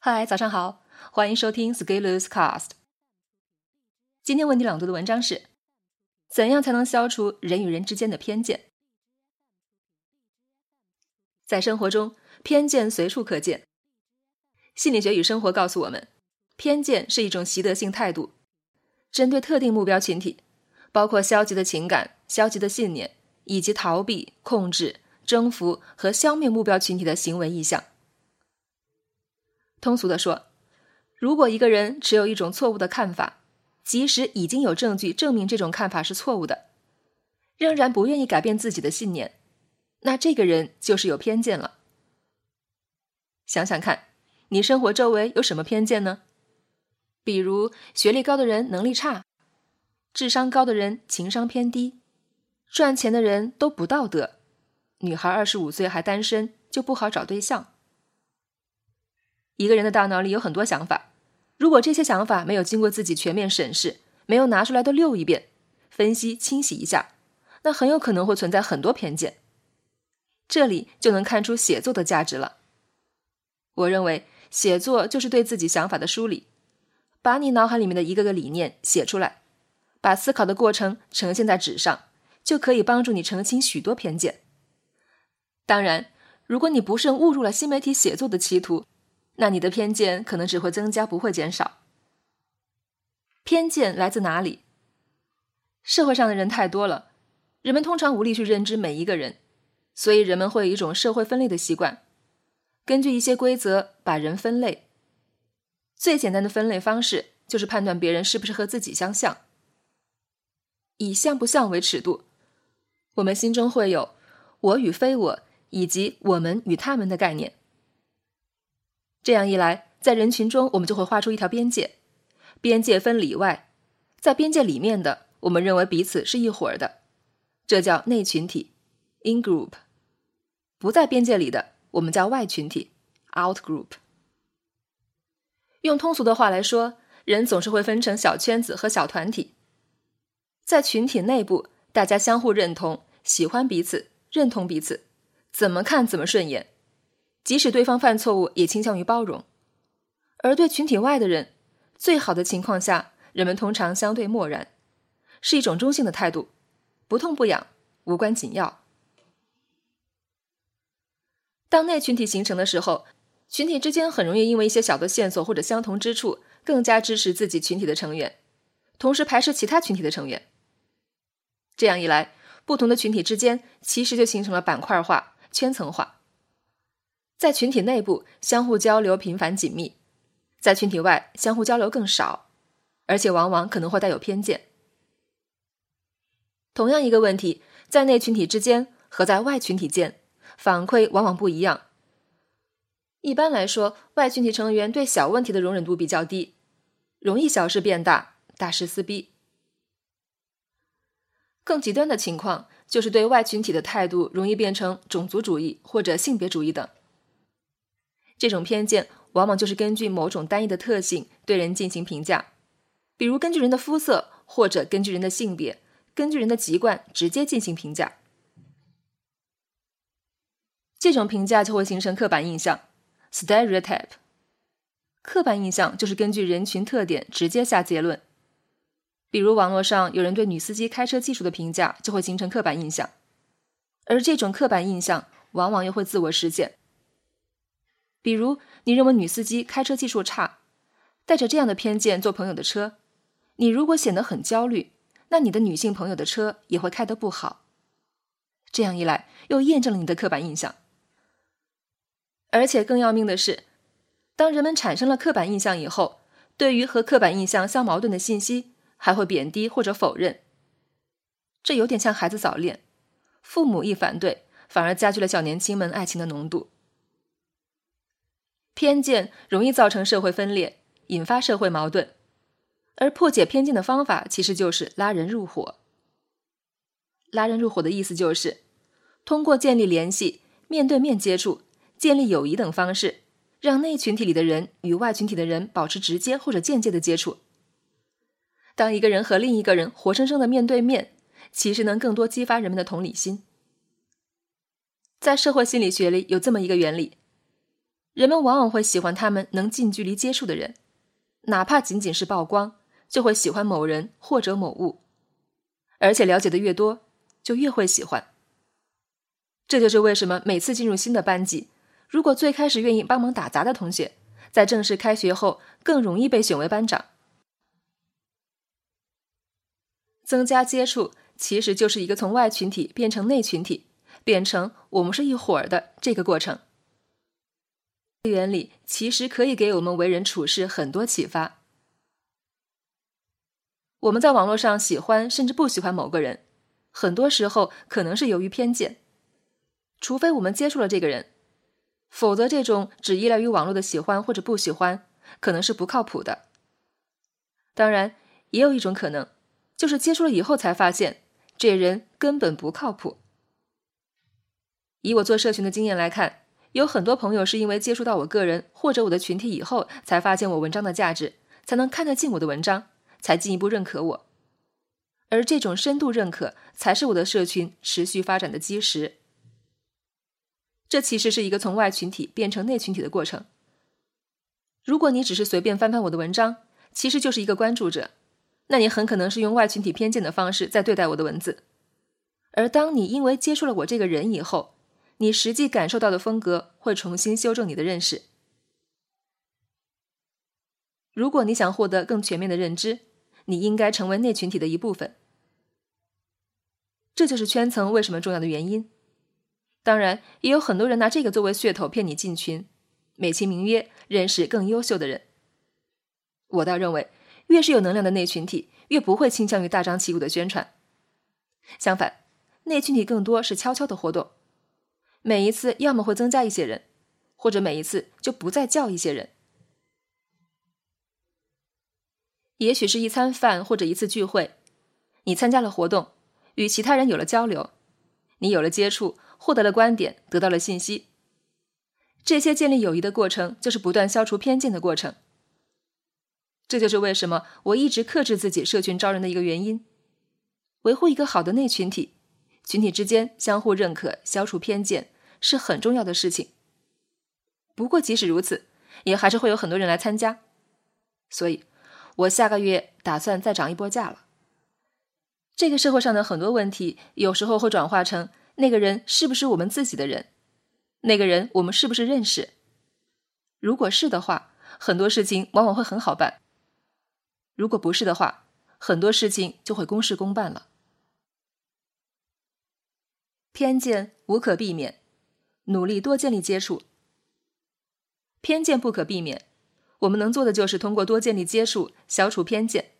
嗨，早上好，欢迎收听 Scaleless Cast。 今天为你朗读的文章是怎样才能消除人与人之间的偏见。在生活中，偏见随处可见。心理学与生活告诉我们，偏见是一种习得性态度，针对特定目标群体，包括消极的情感、消极的信念，以及逃避、控制、征服和消灭目标群体的行为意向。通俗地说，如果一个人持有一种错误的看法，即使已经有证据证明这种看法是错误的，仍然不愿意改变自己的信念，那这个人就是有偏见了。想想看，你生活周围有什么偏见呢？比如学历高的人能力差，智商高的人情商偏低，赚钱的人都不道德，女孩25岁还单身就不好找对象。一个人的大脑里有很多想法，如果这些想法没有经过自己全面审视，没有拿出来都溜一遍，分析清洗一下，那很有可能会存在很多偏见。这里就能看出写作的价值了。我认为写作就是对自己想法的梳理，把你脑海里面的一个个理念写出来，把思考的过程呈现在纸上，就可以帮助你澄清许多偏见。当然，如果你不慎误入了新媒体写作的歧途，那你的偏见可能只会增加，不会减少。偏见来自哪里？社会上的人太多了，人们通常无力去认知每一个人，所以人们会有一种社会分类的习惯，根据一些规则把人分类。最简单的分类方式就是判断别人是不是和自己相像。以像不像为尺度，我们心中会有我与非我以及我们与他们的概念。这样一来，在人群中我们就会画出一条边界，边界分里外，在边界里面的，我们认为彼此是一伙儿的，这叫内群体 in group。不在边界里的，我们叫外群体 out group。用通俗的话来说，人总是会分成小圈子和小团体。在群体内部，大家相互认同，喜欢彼此，认同彼此，怎么看怎么顺眼，即使对方犯错误也倾向于包容。而对群体外的人，最好的情况下，人们通常相对漠然，是一种中性的态度，不痛不痒，无关紧要。当内群体形成的时候，群体之间很容易因为一些小的线索或者相同之处，更加支持自己群体的成员，同时排斥其他群体的成员。这样一来，不同的群体之间其实就形成了板块化、圈层化。在群体内部相互交流频繁紧密，在群体外相互交流更少，而且往往可能会带有偏见。同样一个问题，在内群体之间和在外群体间，反馈往往不一样。一般来说，外群体成员对小问题的容忍度比较低，容易小事变大，大事撕逼。更极端的情况就是对外群体的态度容易变成种族主义或者性别主义等。这种偏见往往就是根据某种单一的特性对人进行评价，比如根据人的肤色，或者根据人的性别，根据人的籍贯直接进行评价。这种评价就会形成刻板印象 stereotype。 刻板印象就是根据人群特点直接下结论，比如网络上有人对女司机开车技术的评价，就会形成刻板印象，而这种刻板印象往往又会自我实现。比如你认为女司机开车技术差，带着这样的偏见坐朋友的车，你如果显得很焦虑，那你的女性朋友的车也会开得不好。这样一来，又验证了你的刻板印象。而且更要命的是，当人们产生了刻板印象以后，对于和刻板印象相矛盾的信息还会贬低或者否认。这有点像孩子早恋，父母一反对，反而加剧了小年轻们爱情的浓度。偏见容易造成社会分裂，引发社会矛盾，而破解偏见的方法其实就是拉人入伙。拉人入伙的意思就是通过建立联系、面对面接触、建立友谊等方式，让内群体里的人与外群体的人保持直接或者间接的接触。当一个人和另一个人活生生的面对面，其实能更多激发人们的同理心。在社会心理学里有这么一个原理，人们往往会喜欢他们能近距离接触的人，哪怕仅仅是曝光，就会喜欢某人或者某物，而且了解的越多，就越会喜欢。这就是为什么每次进入新的班级，如果最开始愿意帮忙打杂的同学，在正式开学后更容易被选为班长。增加接触其实就是一个从外群体变成内群体，变成我们是一伙儿的这个过程。这个原理其实可以给我们为人处事很多启发。我们在网络上喜欢甚至不喜欢某个人，很多时候可能是由于偏见，除非我们接触了这个人，否则这种只依赖于网络的喜欢或者不喜欢可能是不靠谱的。当然也有一种可能，就是接触了以后才发现这人根本不靠谱。以我做社群的经验来看，有很多朋友是因为接触到我个人或者我的群体以后，才发现我文章的价值，才能看得进我的文章，才进一步认可我，而这种深度认可才是我的社群持续发展的基石。这其实是一个从外群体变成内群体的过程。如果你只是随便翻翻我的文章，其实就是一个关注者，那你很可能是用外群体偏见的方式在对待我的文字。而当你因为接触了我这个人以后，你实际感受到的风格会重新修正你的认识。如果你想获得更全面的认知，你应该成为内群体的一部分。这就是圈层为什么重要的原因。当然也有很多人拿这个作为噱头骗你进群，美其名曰认识更优秀的人。我倒认为越是有能量的内群体，越不会倾向于大张旗鼓的宣传。相反，内群体更多是悄悄的活动，每一次要么会增加一些人，或者每一次就不再叫一些人。也许是一餐饭或者一次聚会，你参加了活动，与其他人有了交流，你有了接触，获得了观点，得到了信息。这些建立友谊的过程，就是不断消除偏见的过程。这就是为什么我一直克制自己社群招人的一个原因。维护一个好的内群体，群体之间相互认可，消除偏见，是很重要的事情。不过即使如此，也还是会有很多人来参加，所以我下个月打算再涨一波价了。这个社会上的很多问题，有时候会转化成那个人是不是我们自己的人？那个人我们是不是认识？如果是的话，很多事情往往会很好办；如果不是的话，很多事情就会公事公办了。偏见无可避免，努力多建立接触。偏见不可避免，我们能做的就是通过多建立接触，消除偏见。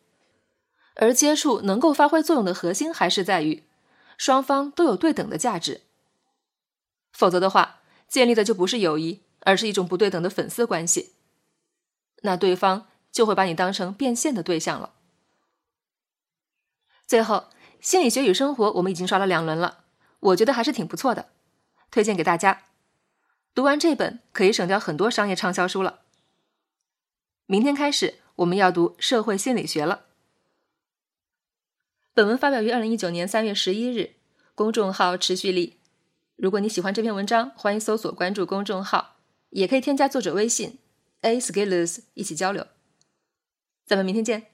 而接触能够发挥作用的核心还是在于双方都有对等的价值，否则的话，建立的就不是友谊，而是一种不对等的粉丝关系，那对方就会把你当成变现的对象了。最后，心理学与生活我们已经刷了2轮了，我觉得还是挺不错的，推荐给大家。读完这本可以省掉很多商业畅销书了。明天开始，我们要读社会心理学了。本文发表于2019年3月11日，公众号持续力。如果你喜欢这篇文章，欢迎搜索关注公众号，也可以添加作者微信 a skillers 一起交流。咱们明天见。